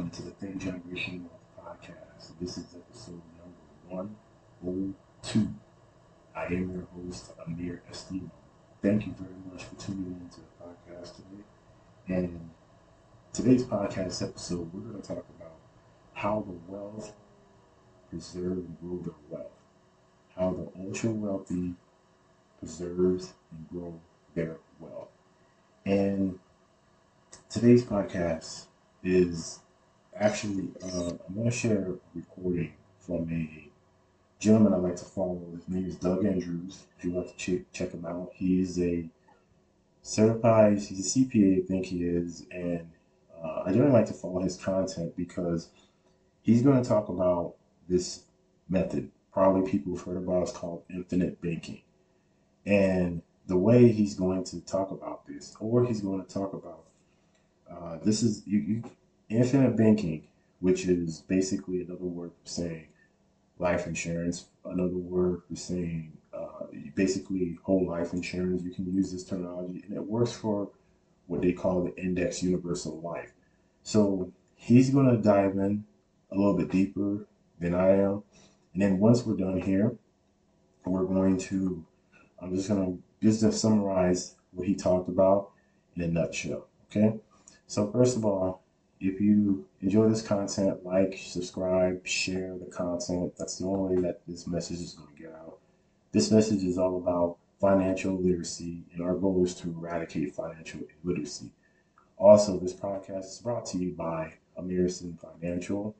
Welcome to the Think Generation Wealth Podcast. This is episode number 102. I am your host, Amir Estima. Thank you very much for tuning in to the podcast today. And in today's podcast episode, we're going to talk about how the wealth preserve and grow their wealth. How the ultra-wealthy preserves and grow their wealth. And today's podcast is actually, I'm going to share a recording from a gentleman I like to follow. His name is Doug Andrews. If you like to check him out, he is a certified, he's a CPA, I think he is, and I generally like to follow his content because he's going to talk about this method. Probably people have heard about it's called infinite banking. And the way he's going to talk about this, or he's going to talk about this is infinite banking, which is basically another word for saying life insurance, another word for saying basically whole life insurance. You can use this terminology, and it works for what they call the index universal life. So he's going to dive in a little bit deeper than I am. And then once we're done here, we're going to, I'm just going to just summarize what he talked about in a nutshell, okay? So first of all, if you enjoy this content, like, subscribe, share the content. That's the only way that this message is going to get out. This message is all about financial literacy, and our goal is to eradicate financial illiteracy. Also, this podcast is brought to you by Amirson Financial.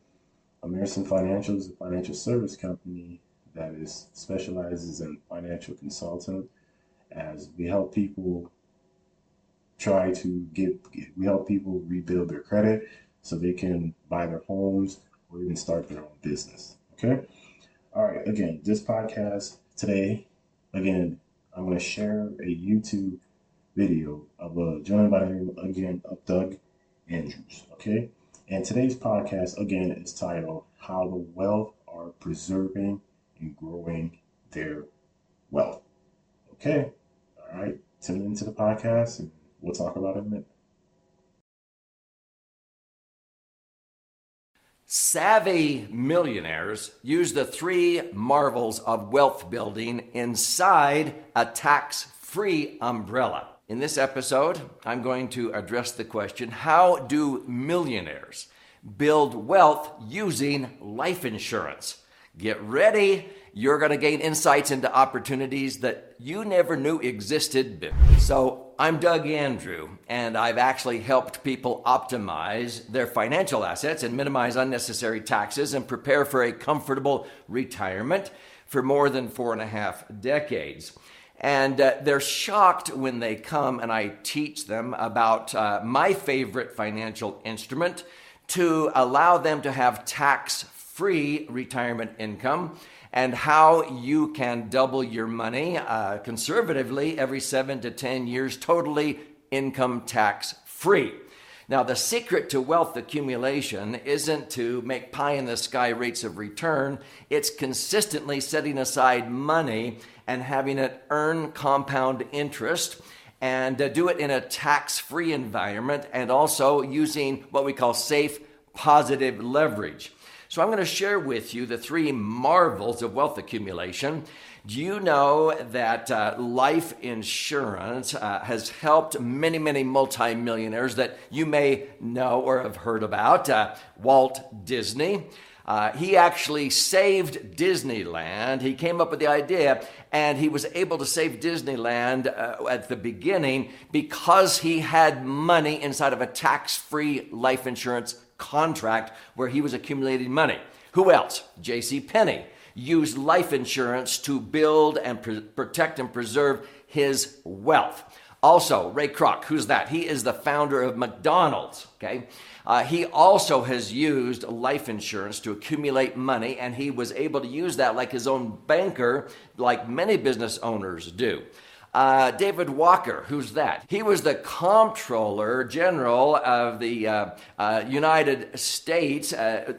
Amirson Financial is a financial service company that specializes in financial consulting, as we help people we help people rebuild their credit so they can buy their homes or even start their own business. Okay. All right. Again, this podcast today, again, I'm going to share a YouTube video of a gentleman by the name of Doug Andrews. Okay. And today's podcast, again, is titled How the Wealth Are Preserving and Growing Their Wealth. Okay. All right. Tune into the podcast and we'll talk about it in a minute. Savvy millionaires use the three marvels of wealth building inside a tax-free umbrella. In this episode, I'm going to address the question, how do millionaires build wealth using life insurance? Get ready. You're going to gain insights into opportunities that you never knew existed before. So I'm Doug Andrew, and I've actually helped people optimize their financial assets and minimize unnecessary taxes and prepare for a comfortable retirement for more than 4.5 decades. And they're shocked when they come and I teach them about my favorite financial instrument to allow them to have tax-free retirement income, and how you can double your money conservatively every 7 to 10 years, totally income tax free. Now, the secret to wealth accumulation isn't to make pie in the sky rates of return. It's consistently setting aside money and having it earn compound interest, and do it in a tax-free environment, and also using what we call safe, positive leverage. So I'm going to share with you the three marvels of wealth accumulation. Do you know that life insurance has helped many, many multimillionaires that you may know or have heard about? Walt Disney. He actually saved Disneyland. He came up with the idea, and he was able to save Disneyland at the beginning because he had money inside of a tax-free life insurance contract where he was accumulating money. Who else? J.C. Penney used life insurance to build and protect and preserve his wealth. Also, Ray Kroc, who's that? He is the founder of McDonald's, okay? He also has used life insurance to accumulate money, and he was able to use that like his own banker, like many business owners do. David Walker, who's that? He was the Comptroller General of the United States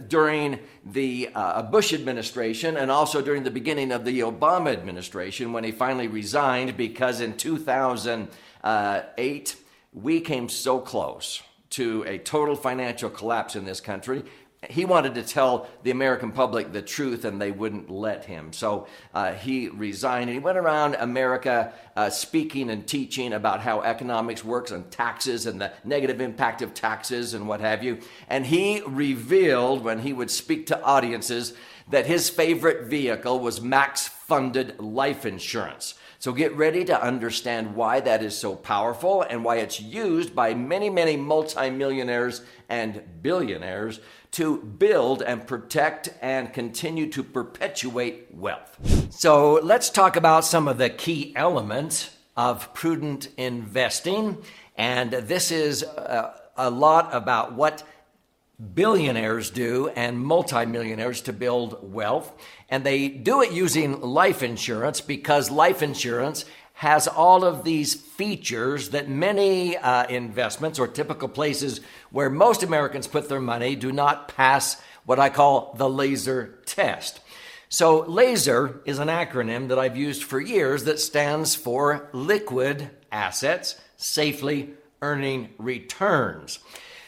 during the Bush administration, and also during the beginning of the Obama administration, when he finally resigned because in 2008, we came so close to a total financial collapse in this country. He wanted to tell the American public the truth, and they wouldn't let him. So he resigned, and he went around America speaking and teaching about how economics works and taxes and the negative impact of taxes and what have you. And he revealed, when he would speak to audiences, that his favorite vehicle was max-funded life insurance. So get ready to understand why that is so powerful and why it's used by many, many multimillionaires and billionaires to build and protect and continue to perpetuate wealth. So let's talk about some of the key elements of prudent investing. And this is a lot about what billionaires do and multimillionaires to build wealth. And they do it using life insurance because life insurance has all of these features that many investments or typical places where most Americans put their money do not pass what I call the LASER test. So LASER is an acronym that I've used for years that stands for liquid assets safely earning returns.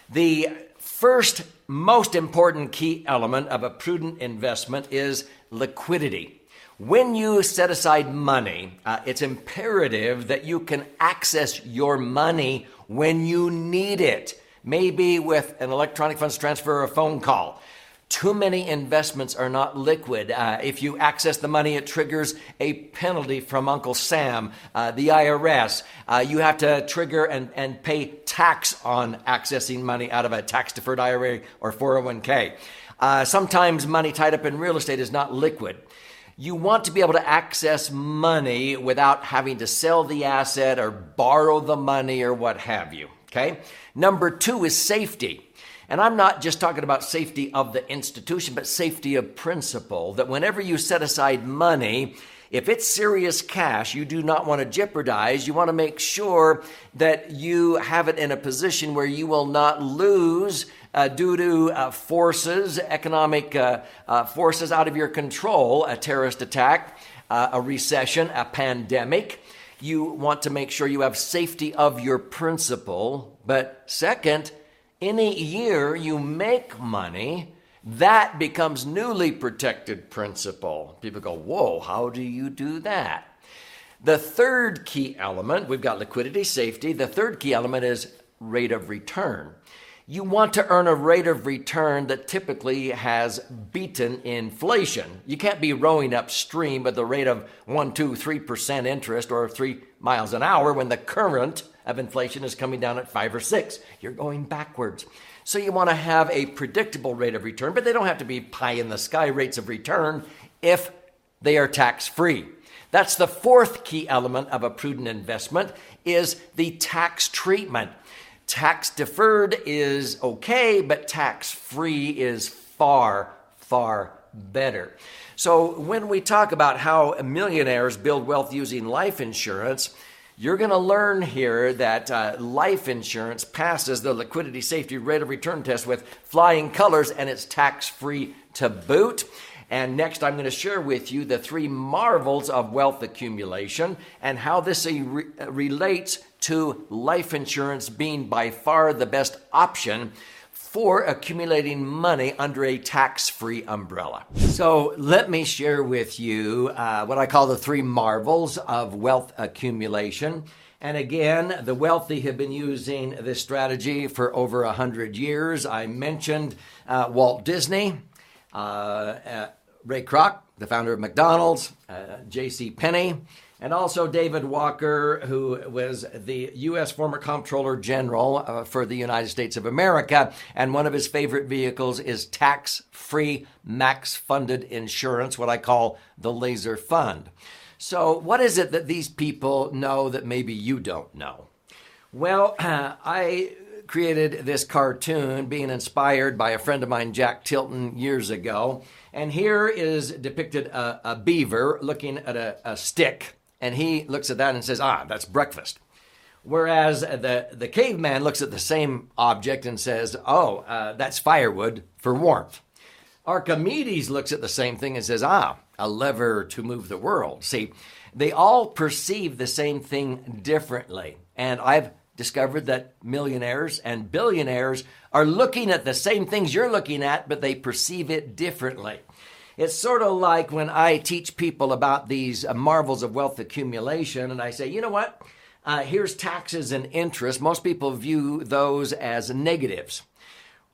The first most important key element of a prudent investment is liquidity. When you set aside money, it's imperative that you can access your money when you need it, maybe with an electronic funds transfer or a phone call. Too many investments are not liquid. If you access the money, it triggers a penalty from Uncle Sam, the IRS. You have to trigger and pay tax on accessing money out of a tax-deferred IRA or 401k. Sometimes money tied up in real estate is not liquid. You want to be able to access money without having to sell the asset or borrow the money or what have you, okay? Number two is safety. And I'm not just talking about safety of the institution, but safety of principle, that whenever you set aside money, if it's serious cash, you do not want to jeopardize. You want to make sure that you have it in a position where you will not lose due to forces, economic forces out of your control, a terrorist attack, a recession, a pandemic. You want to make sure you have safety of your principle. But second, any year you make money, that becomes newly protected principal. People go, whoa, how do you do that? The third key element, we've got liquidity, safety. The third key element is rate of return. You want to earn a rate of return that typically has beaten inflation. You can't be rowing upstream at the rate of 1%, 2%, 3% interest or 3 miles an hour when the current of inflation is coming down at 5 or 6. You're going backwards. So you want to have a predictable rate of return, but they don't have to be pie in the sky rates of return if they are tax free. That's the fourth key element of a prudent investment is the tax treatment. Tax deferred is okay, but tax free is far, far better. So when we talk about how millionaires build wealth using life insurance, you're going to learn here that life insurance passes the liquidity, safety, rate of return test with flying colors, and it's tax-free to boot. And next, I'm going to share with you the three marvels of wealth accumulation and how this relates to life insurance being by far the best option for accumulating money under a tax-free umbrella. So let me share with you what I call the three marvels of wealth accumulation. And again, the wealthy have been using this strategy for over 100 years. I mentioned Walt Disney, Ray Kroc, the founder of McDonald's, J.C. Penney, and also David Walker, who was the U.S. former Comptroller General for the United States of America. And one of his favorite vehicles is tax-free, max-funded insurance, what I call the LASER fund. So what is it that these people know that maybe you don't know? Well, I created this cartoon being inspired by a friend of mine, Jack Tilton, years ago. And here is depicted a beaver looking at a stick. And he looks at that and says, that's breakfast. Whereas the caveman looks at the same object and says, that's firewood for warmth. Archimedes looks at the same thing and says, a lever to move the world. See, they all perceive the same thing differently. And I've discovered that millionaires and billionaires are looking at the same things you're looking at, but they perceive it differently. It's sort of like when I teach people about these marvels of wealth accumulation, and I say, you know what? Here's taxes and interest. Most people view those as negatives.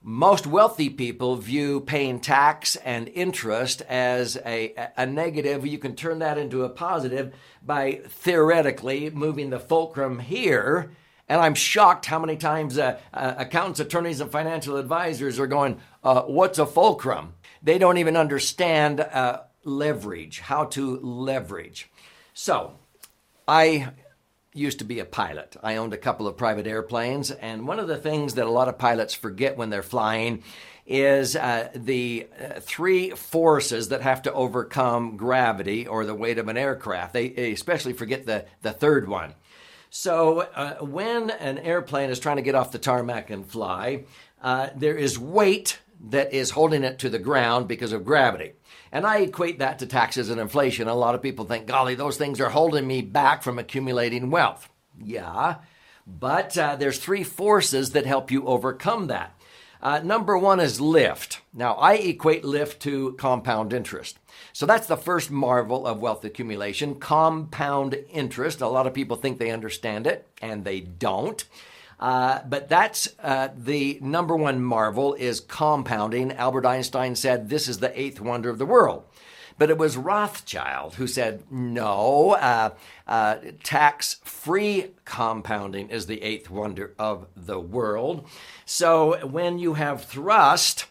Most wealthy people view paying tax and interest as a negative. You can turn that into a positive by theoretically moving the fulcrum here. And I'm shocked how many times accountants, attorneys, and financial advisors are going, what's a fulcrum? They don't even understand leverage, how to leverage. So I used to be a pilot. I owned a couple of private airplanes, and one of the things that a lot of pilots forget when they're flying is the three forces that have to overcome gravity or the weight of an aircraft. They especially forget the third one. So when an airplane is trying to get off the tarmac and fly, there is weight that is holding it to the ground because of gravity. And I equate that to taxes and inflation. A lot of people think, golly, those things are holding me back from accumulating wealth. Yeah, but there's three forces that help you overcome that. Number one is lift. Now, I equate lift to compound interest. So that's the first marvel of wealth accumulation, compound interest. A lot of people think they understand it, and they don't. But that's the number one marvel is compounding. Albert Einstein said, this is the eighth wonder of the world. But it was Rothschild who said, no, tax-free compounding is the eighth wonder of the world. So when you have thrust,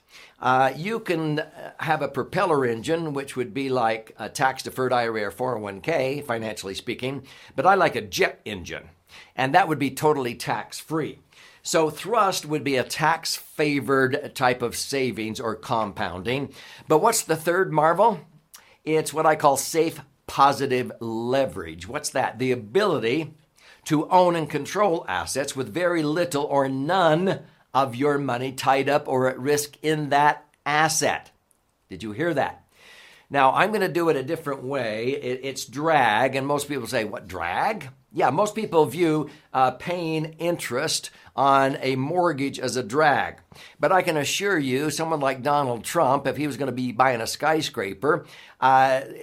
you can have a propeller engine, which would be like a tax-deferred IRA or 401k, financially speaking. But I like a jet engine. And that would be totally tax-free. So thrust would be a tax-favored type of savings or compounding. But what's the third marvel? It's what I call safe positive leverage. What's that? The ability to own and control assets with very little or none of your money tied up or at risk in that asset. Did you hear that? Now, I'm going to do it a different way. It's drag, and most people say, what, drag? Yeah, most people view paying interest on a mortgage as a drag. But I can assure you, someone like Donald Trump, if he was going to be buying a skyscraper,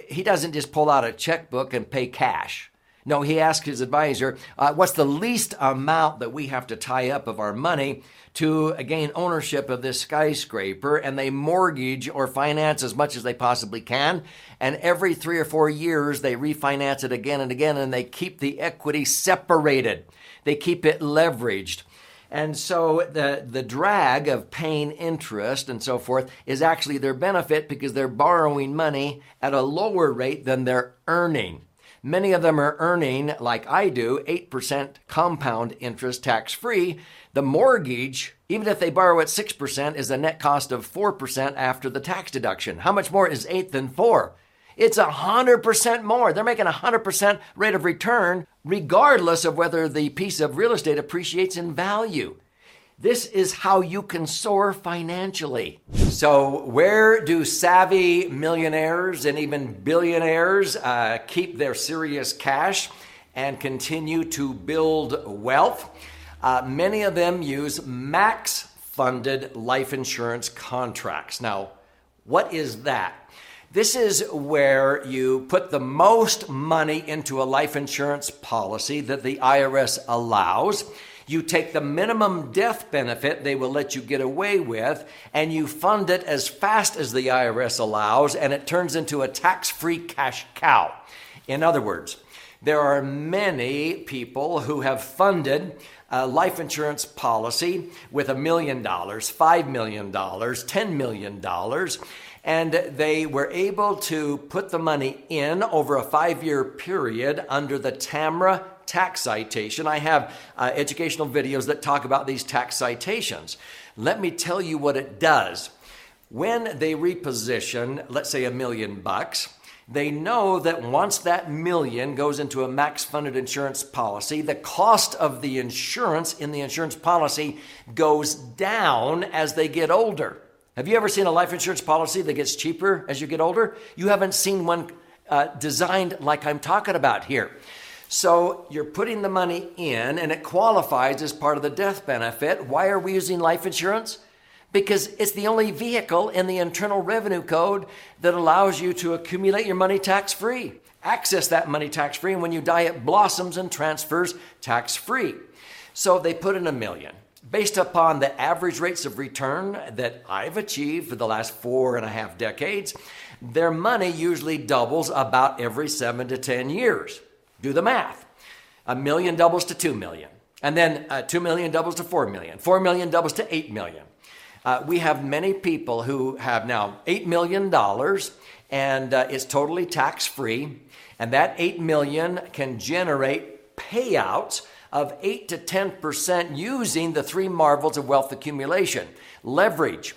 he doesn't just pull out a checkbook and pay cash. No, he asked his advisor, what's the least amount that we have to tie up of our money to gain ownership of this skyscraper? And they mortgage or finance as much as they possibly can. And every 3 or 4 years, they refinance it again and again, and they keep the equity separated. They keep it leveraged. And so the drag of paying interest and so forth is actually their benefit because they're borrowing money at a lower rate than they're earning. Many of them are earning, like I do, 8% compound interest tax-free. The mortgage, even if they borrow at 6%, is a net cost of 4% after the tax deduction. How much more is 8 than 4? It's 100% more. They're making 100% rate of return, regardless of whether the piece of real estate appreciates in value. This is how you can soar financially. So where do savvy millionaires and even billionaires keep their serious cash and continue to build wealth? Many of them use max-funded life insurance contracts. Now, what is that? This is where you put the most money into a life insurance policy that the IRS allows. You take the minimum death benefit they will let you get away with, and you fund it as fast as the IRS allows, and it turns into a tax-free cash cow. In other words, there are many people who have funded a life insurance policy with $1 million, $5 million, $10 million, and they were able to put the money in over a 5-year period under the TAMRA tax citation. I have educational videos that talk about these tax citations. Let me tell you what it does. When they reposition, let's say $1 million, they know that once that million goes into a max funded insurance policy, the cost of the insurance in the insurance policy goes down as they get older. Have you ever seen a life insurance policy that gets cheaper as you get older? You haven't seen one designed like I'm talking about here. So you're putting the money in and it qualifies as part of the death benefit. Why are we using life insurance? Because it's the only vehicle in the Internal Revenue Code that allows you to accumulate your money tax-free, access that money tax-free, and when you die, it blossoms and transfers tax-free. So they put in $1 million. Based upon the average rates of return that I've achieved for the last 4.5 decades, their money usually doubles about every 7 to 10 years. Do the math. $1 million doubles to $2 million. And then $2 million doubles to $4 million. $4 million doubles to $8 million. We have many people who have now $8 million and it's totally tax-free. And that $8 million can generate payouts of 8 to 10% using the three marvels of wealth accumulation. Leverage.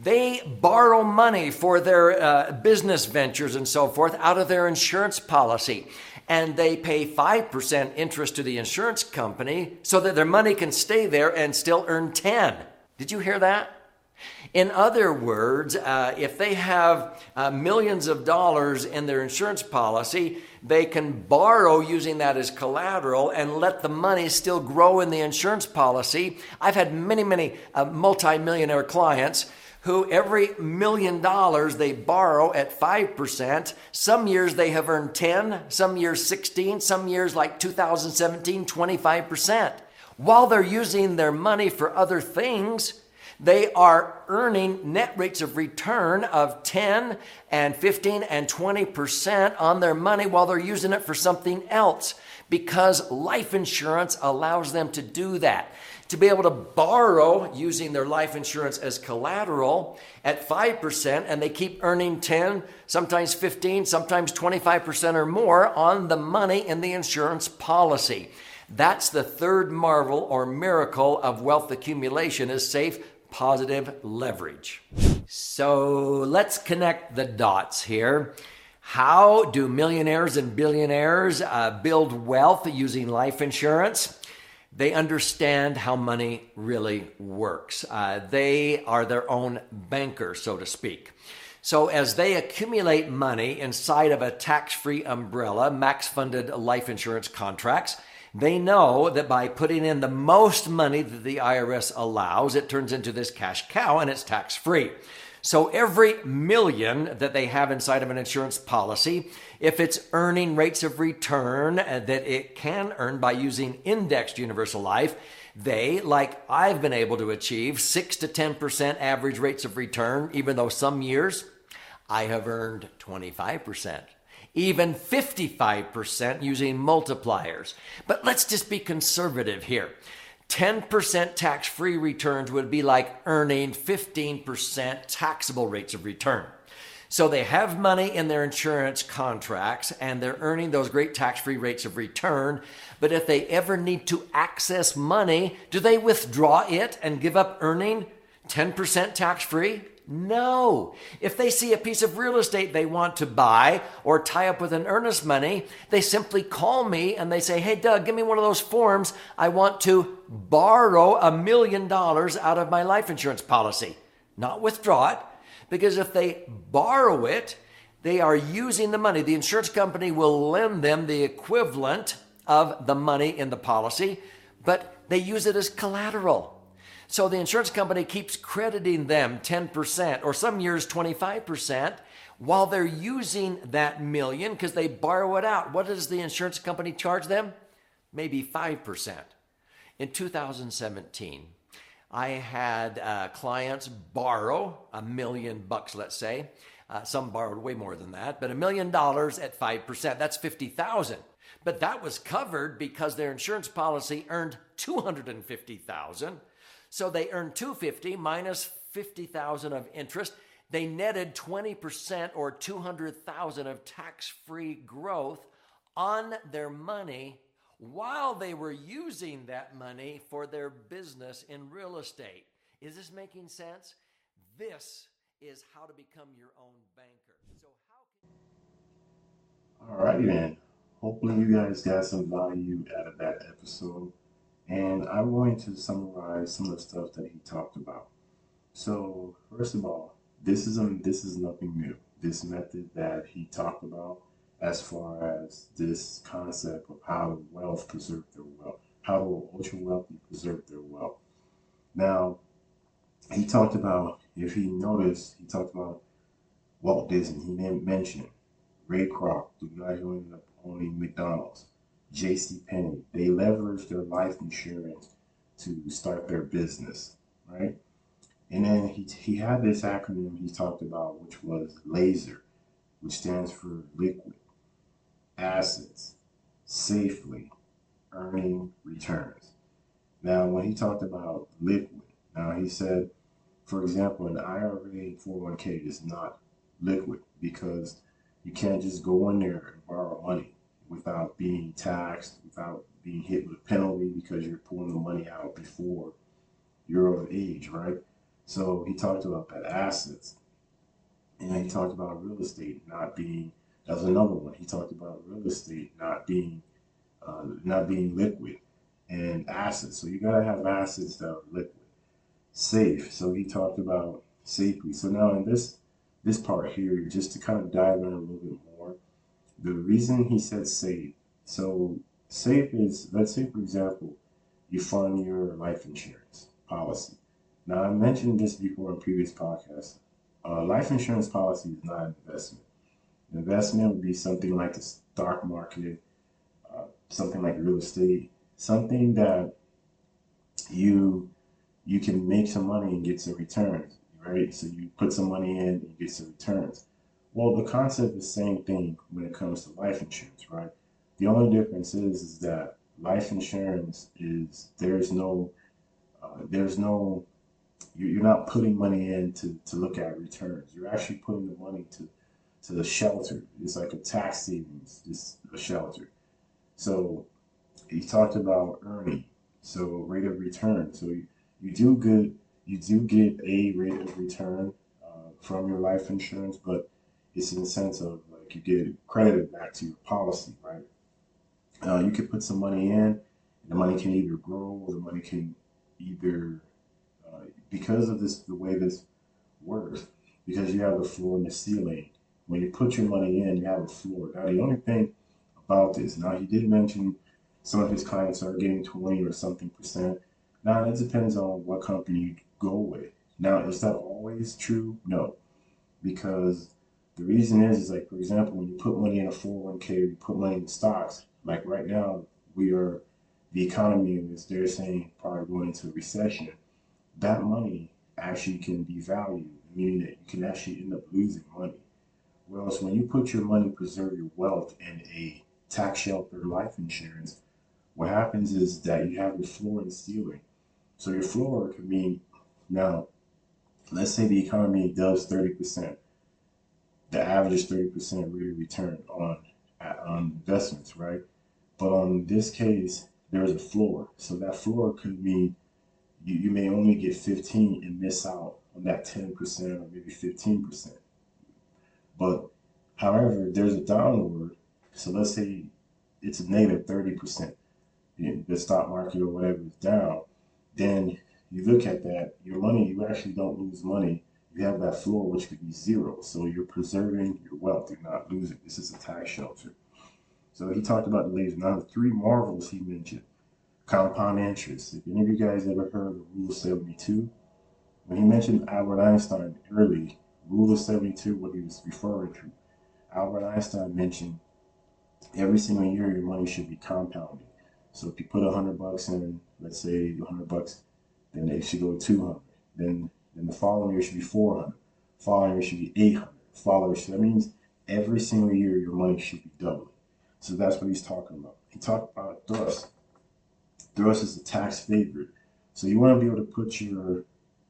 They borrow money for their business ventures and so forth out of their insurance policy. And they pay 5% interest to the insurance company so that their money can stay there and still earn 10. Did you hear that? In other words, if they have millions of dollars in their insurance policy, they can borrow using that as collateral and let the money still grow in the insurance policy. I've had many multi-millionaire clients who every $1 million they borrow at 5%. Some years they have earned 10, some years 16, some years like 2017, 25%. While they're using their money for other things, they are earning net rates of return of 10 and 15 and 20% on their money while they're using it for something else, because life insurance allows them to do that. To be able to borrow using their life insurance as collateral at 5%, and they keep earning 10, sometimes 15, sometimes 25% or more on the money in the insurance policy. That's the third marvel or miracle of wealth accumulation, is safe, positive leverage. So let's connect the dots here. How do millionaires and billionaires build wealth using life insurance? They understand how money really works. They are their own banker, so to speak. So as they accumulate money inside of a tax-free umbrella, max-funded life insurance contracts, they know that by putting in the most money that the IRS allows, it turns into this cash cow and it's tax-free. So every $1 million that they have inside of an insurance policy, if it's earning rates of return that it can earn by using indexed universal life, they, like I've been able to achieve, 6 to 10% average rates of return, even though some years I have earned 25%. Even 55% using multipliers. But let's just be conservative here. 10% tax-free returns would be like earning 15% taxable rates of return. So they have money in their insurance contracts and they're earning those great tax-free rates of return. But if they ever need to access money, do they withdraw it and give up earning 10% tax-free? No. If they see a piece of real estate they want to buy or tie up with an earnest money, they simply call me and they say, hey, Doug, give me one of those forms. I want to borrow $1 million out of my life insurance policy, not withdraw it. Because if they borrow it, they are using the money. The insurance company will lend them the equivalent of the money in the policy, but they use it as collateral. So the insurance company keeps crediting them 10% or some years 25% while they're using that $1 million because they borrow it out. What does the insurance company charge them? Maybe 5%. In 2017, I had clients borrow $1 million, let's say. Some borrowed way more than that, but $1 million at 5%. That's $50,000. But that was covered because their insurance policy earned $250,000. So they earned $250,000 minus $50,000 of interest. They netted 20% or $200,000 of tax-free growth on their money while they were using that money for their business in real estate. Is this making sense? This is how to become your own banker. So how can... All right, man. Hopefully you guys got some value out of that episode. And I'm going to summarize some of the stuff that he talked about. So first of all, this is nothing new. This method that he talked about as far as this concept of how the wealth preserve their wealth, how the ultra-wealthy preserve their wealth. Now, he talked about, if you notice, he talked about Walt Disney. He didn't mention Ray Kroc, the guy who ended up owning McDonald's, J.C. Penney. They leveraged their life insurance to start their business, right? And then he had this acronym he talked about, which was LASER, which stands for liquid assets safely earning returns. Now, when he talked about liquid, now he said, for example, an IRA and 401k is not liquid because you can't just go in there and borrow money without being taxed, without being hit with a penalty because you're pulling the money out before you're of age, right? So he talked about that assets. And he talked about real estate not being, that was another one. He talked about real estate not being liquid and assets. So you gotta have assets that are liquid. Safe, so he talked about safety. So now in this part here, just to kind of dive in a little bit more, the reason he said safe, so safe is, let's say for example, you fund your life insurance policy. Now I mentioned this before in previous podcasts. Life insurance policy is not an investment. An investment would be something like the stock market, something like real estate, something that you can make some money and get some returns, right? So you put some money in and you get some returns. Well, the concept is the same thing when it comes to life insurance, right? The only difference is that life insurance is, there's no you're not putting money in to look at returns. You're actually putting the money to the shelter. It's like a tax savings, just a shelter. So he talked about earning, so rate of return. So you do get a rate of return from your life insurance, but it's in the sense of like you get credited back to your policy, right? You could put some money in, and the money can either grow or the money can either, because of this, the way this works, because you have the floor and the ceiling. When you put your money in, you have a floor. Now, the only thing about this, now he did mention some of his clients are getting 20 or something percent. Now, it depends on what company you go with. Now, is that always true? No, because the reason is like, for example, when you put money in a 401k, you put money in stocks, like right now, the economy is, they're saying, probably going into a recession. That money actually can be valued, meaning that you can actually end up losing money. Whereas when you put your money, preserve your wealth in a tax shelter life insurance, what happens is that you have your floor and ceiling. So your floor could mean, now, let's say the economy does 30%. The average 30% rate of return on investments, right? But on this case, there's a floor. So that floor could mean you may only get 15 and miss out on that 10% or maybe 15%. But however, there's a downward. So let's say it's a negative 30%. The stock market or whatever is down. Then you look at that, your money, you actually don't lose money. You have that floor, which could be zero. So you're preserving your wealth. You're not losing. This is a tax shelter. So he talked about the LASER. Now the three marvels he mentioned. Compound interest. If any of you guys ever heard of Rule 72, when he mentioned Albert Einstein early, Rule of 72, what he was referring to, Albert Einstein mentioned every single year your money should be compounded. So if you put $100 in, let's say $100, then it should go to 200. Then the following year should be 400. Following year should be 800. Following year, that means every single year your money should be doubling. So that's what he's talking about. He talked about thrust. Thrust is a tax favorite. So you want to be able to put your,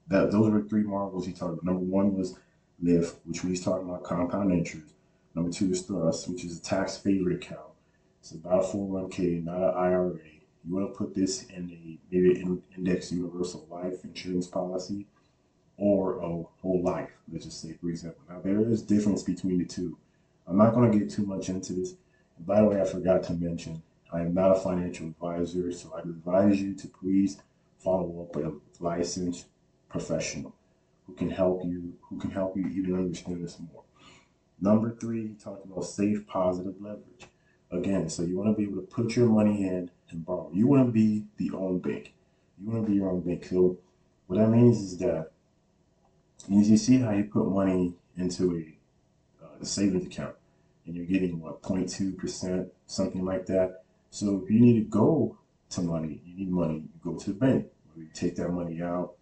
those were three marvels he talked about. Number one was LIF, which we was talking about compound interest. Number two is thrust, which is a tax favorite account. It's about a 401k, not an IRA. You want to put this in a maybe an index universal life insurance policy or a whole life, let's just say, for example. Now, there is difference between the two. I'm not going to get too much into this. And by the way, I forgot to mention, I am not a financial advisor, so I advise you to please follow up with a licensed professional who can help you even understand this more. Number three, he talked about safe, positive leverage. Again, so you want to be able to put your money in and borrow. You want to be the own bank. You want to be your own bank. So what that means is that you see how you put money into a savings account and you're getting, what, 0.2%, something like that. So if you need to go to money, you need money, you go to the bank. Whether you take that money out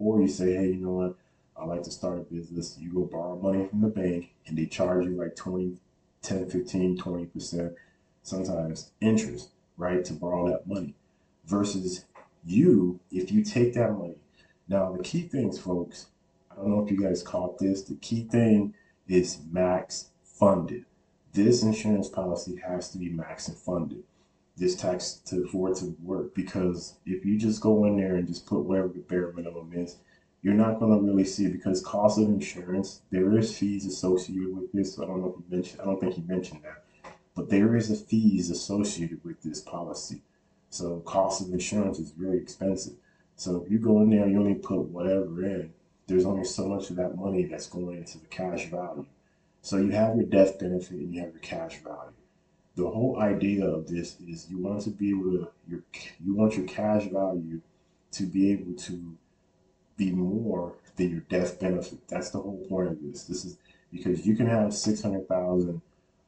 or you say, hey, you know what, I like to start a business. You go borrow money from the bank and they charge you like 20, 10, 15, 20%, sometimes interest, right, to borrow that money. Versus you, if you take that money. Now, the key things, folks, I don't know if you guys caught this. The key thing is max funded. This insurance policy has to be max and funded. This tax to afford to work, because if you just go in there and just put whatever the bare minimum is, you're not going to really see it, because cost of insurance, there is fees associated with this. I don't know if he mentioned, I don't think he mentioned that, but there is a fees associated with this policy. So cost of insurance is really expensive. So if you go in there and you only put whatever in, there's only so much of that money that's going into the cash value. So you have your death benefit and you have your cash value. The whole idea of this is you want to be able to, you want your cash value to be able to be more than your death benefit. That's the whole point of this. This is because you can have $600,000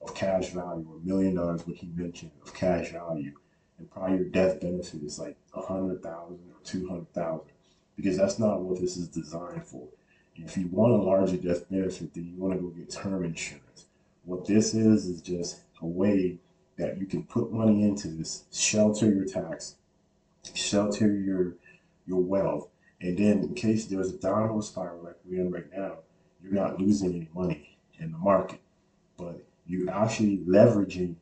of cash value, or $1 million, what he mentioned, of cash value, and probably your death benefit is like $100,000 or $200,000, because that's not what this is designed for. And if you want a larger death benefit, then you want to go get term insurance. What this is just a way that you can put money into this, shelter your tax, shelter your wealth, and then in case there's a downward spiral like we're in right now, you're not losing any money in the market, but you're actually leveraging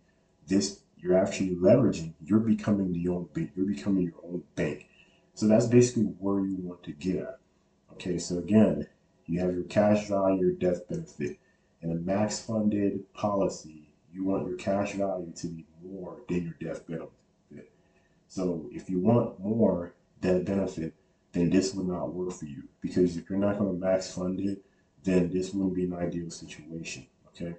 this. You're actually leveraging. You're becoming the own bank. You're becoming your own bank. So that's basically where you want to get at. Okay, so again, you have your cash value, your death benefit, and a max funded policy. You want your cash value to be more than your death benefit. So if you want more death benefit, then this would not work for you, because if you're not going to max fund it, then this wouldn't be an ideal situation. Okay,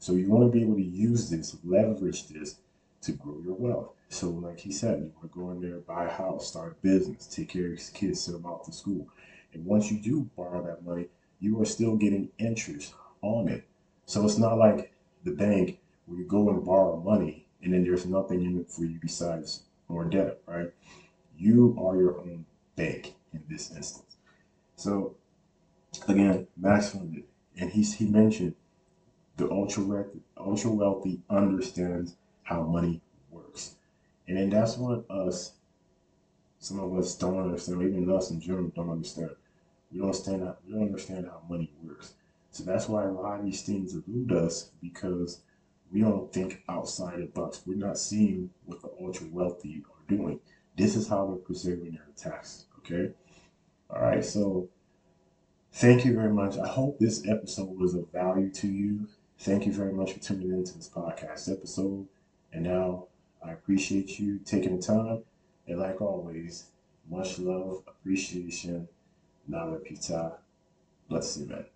so you want to be able to use this, leverage this to grow your wealth. So like he said, you want to go in there, buy a house, start a business, take care of your kids, send them off to school. And once you do borrow that money, you are still getting interest on it. So it's not like the bank, where you go and borrow money and then there's nothing in it for you besides more debt, right? You are your own bank in this instance. So again, max funded. And he mentioned the ultra wealthy understands how money works. And then that's what us, some of us don't understand, even us in general don't understand. We don't understand how money works. So that's why a lot of these things elude us, because we don't think outside the box. We're not seeing what the ultra wealthy are doing. This is how they're preserving their taxes, okay? All right, so thank you very much. I hope this episode was of value to you. Thank you very much for tuning into this podcast episode. And now I appreciate you taking the time. And like always, much love, appreciation, nada pita, bless you, man.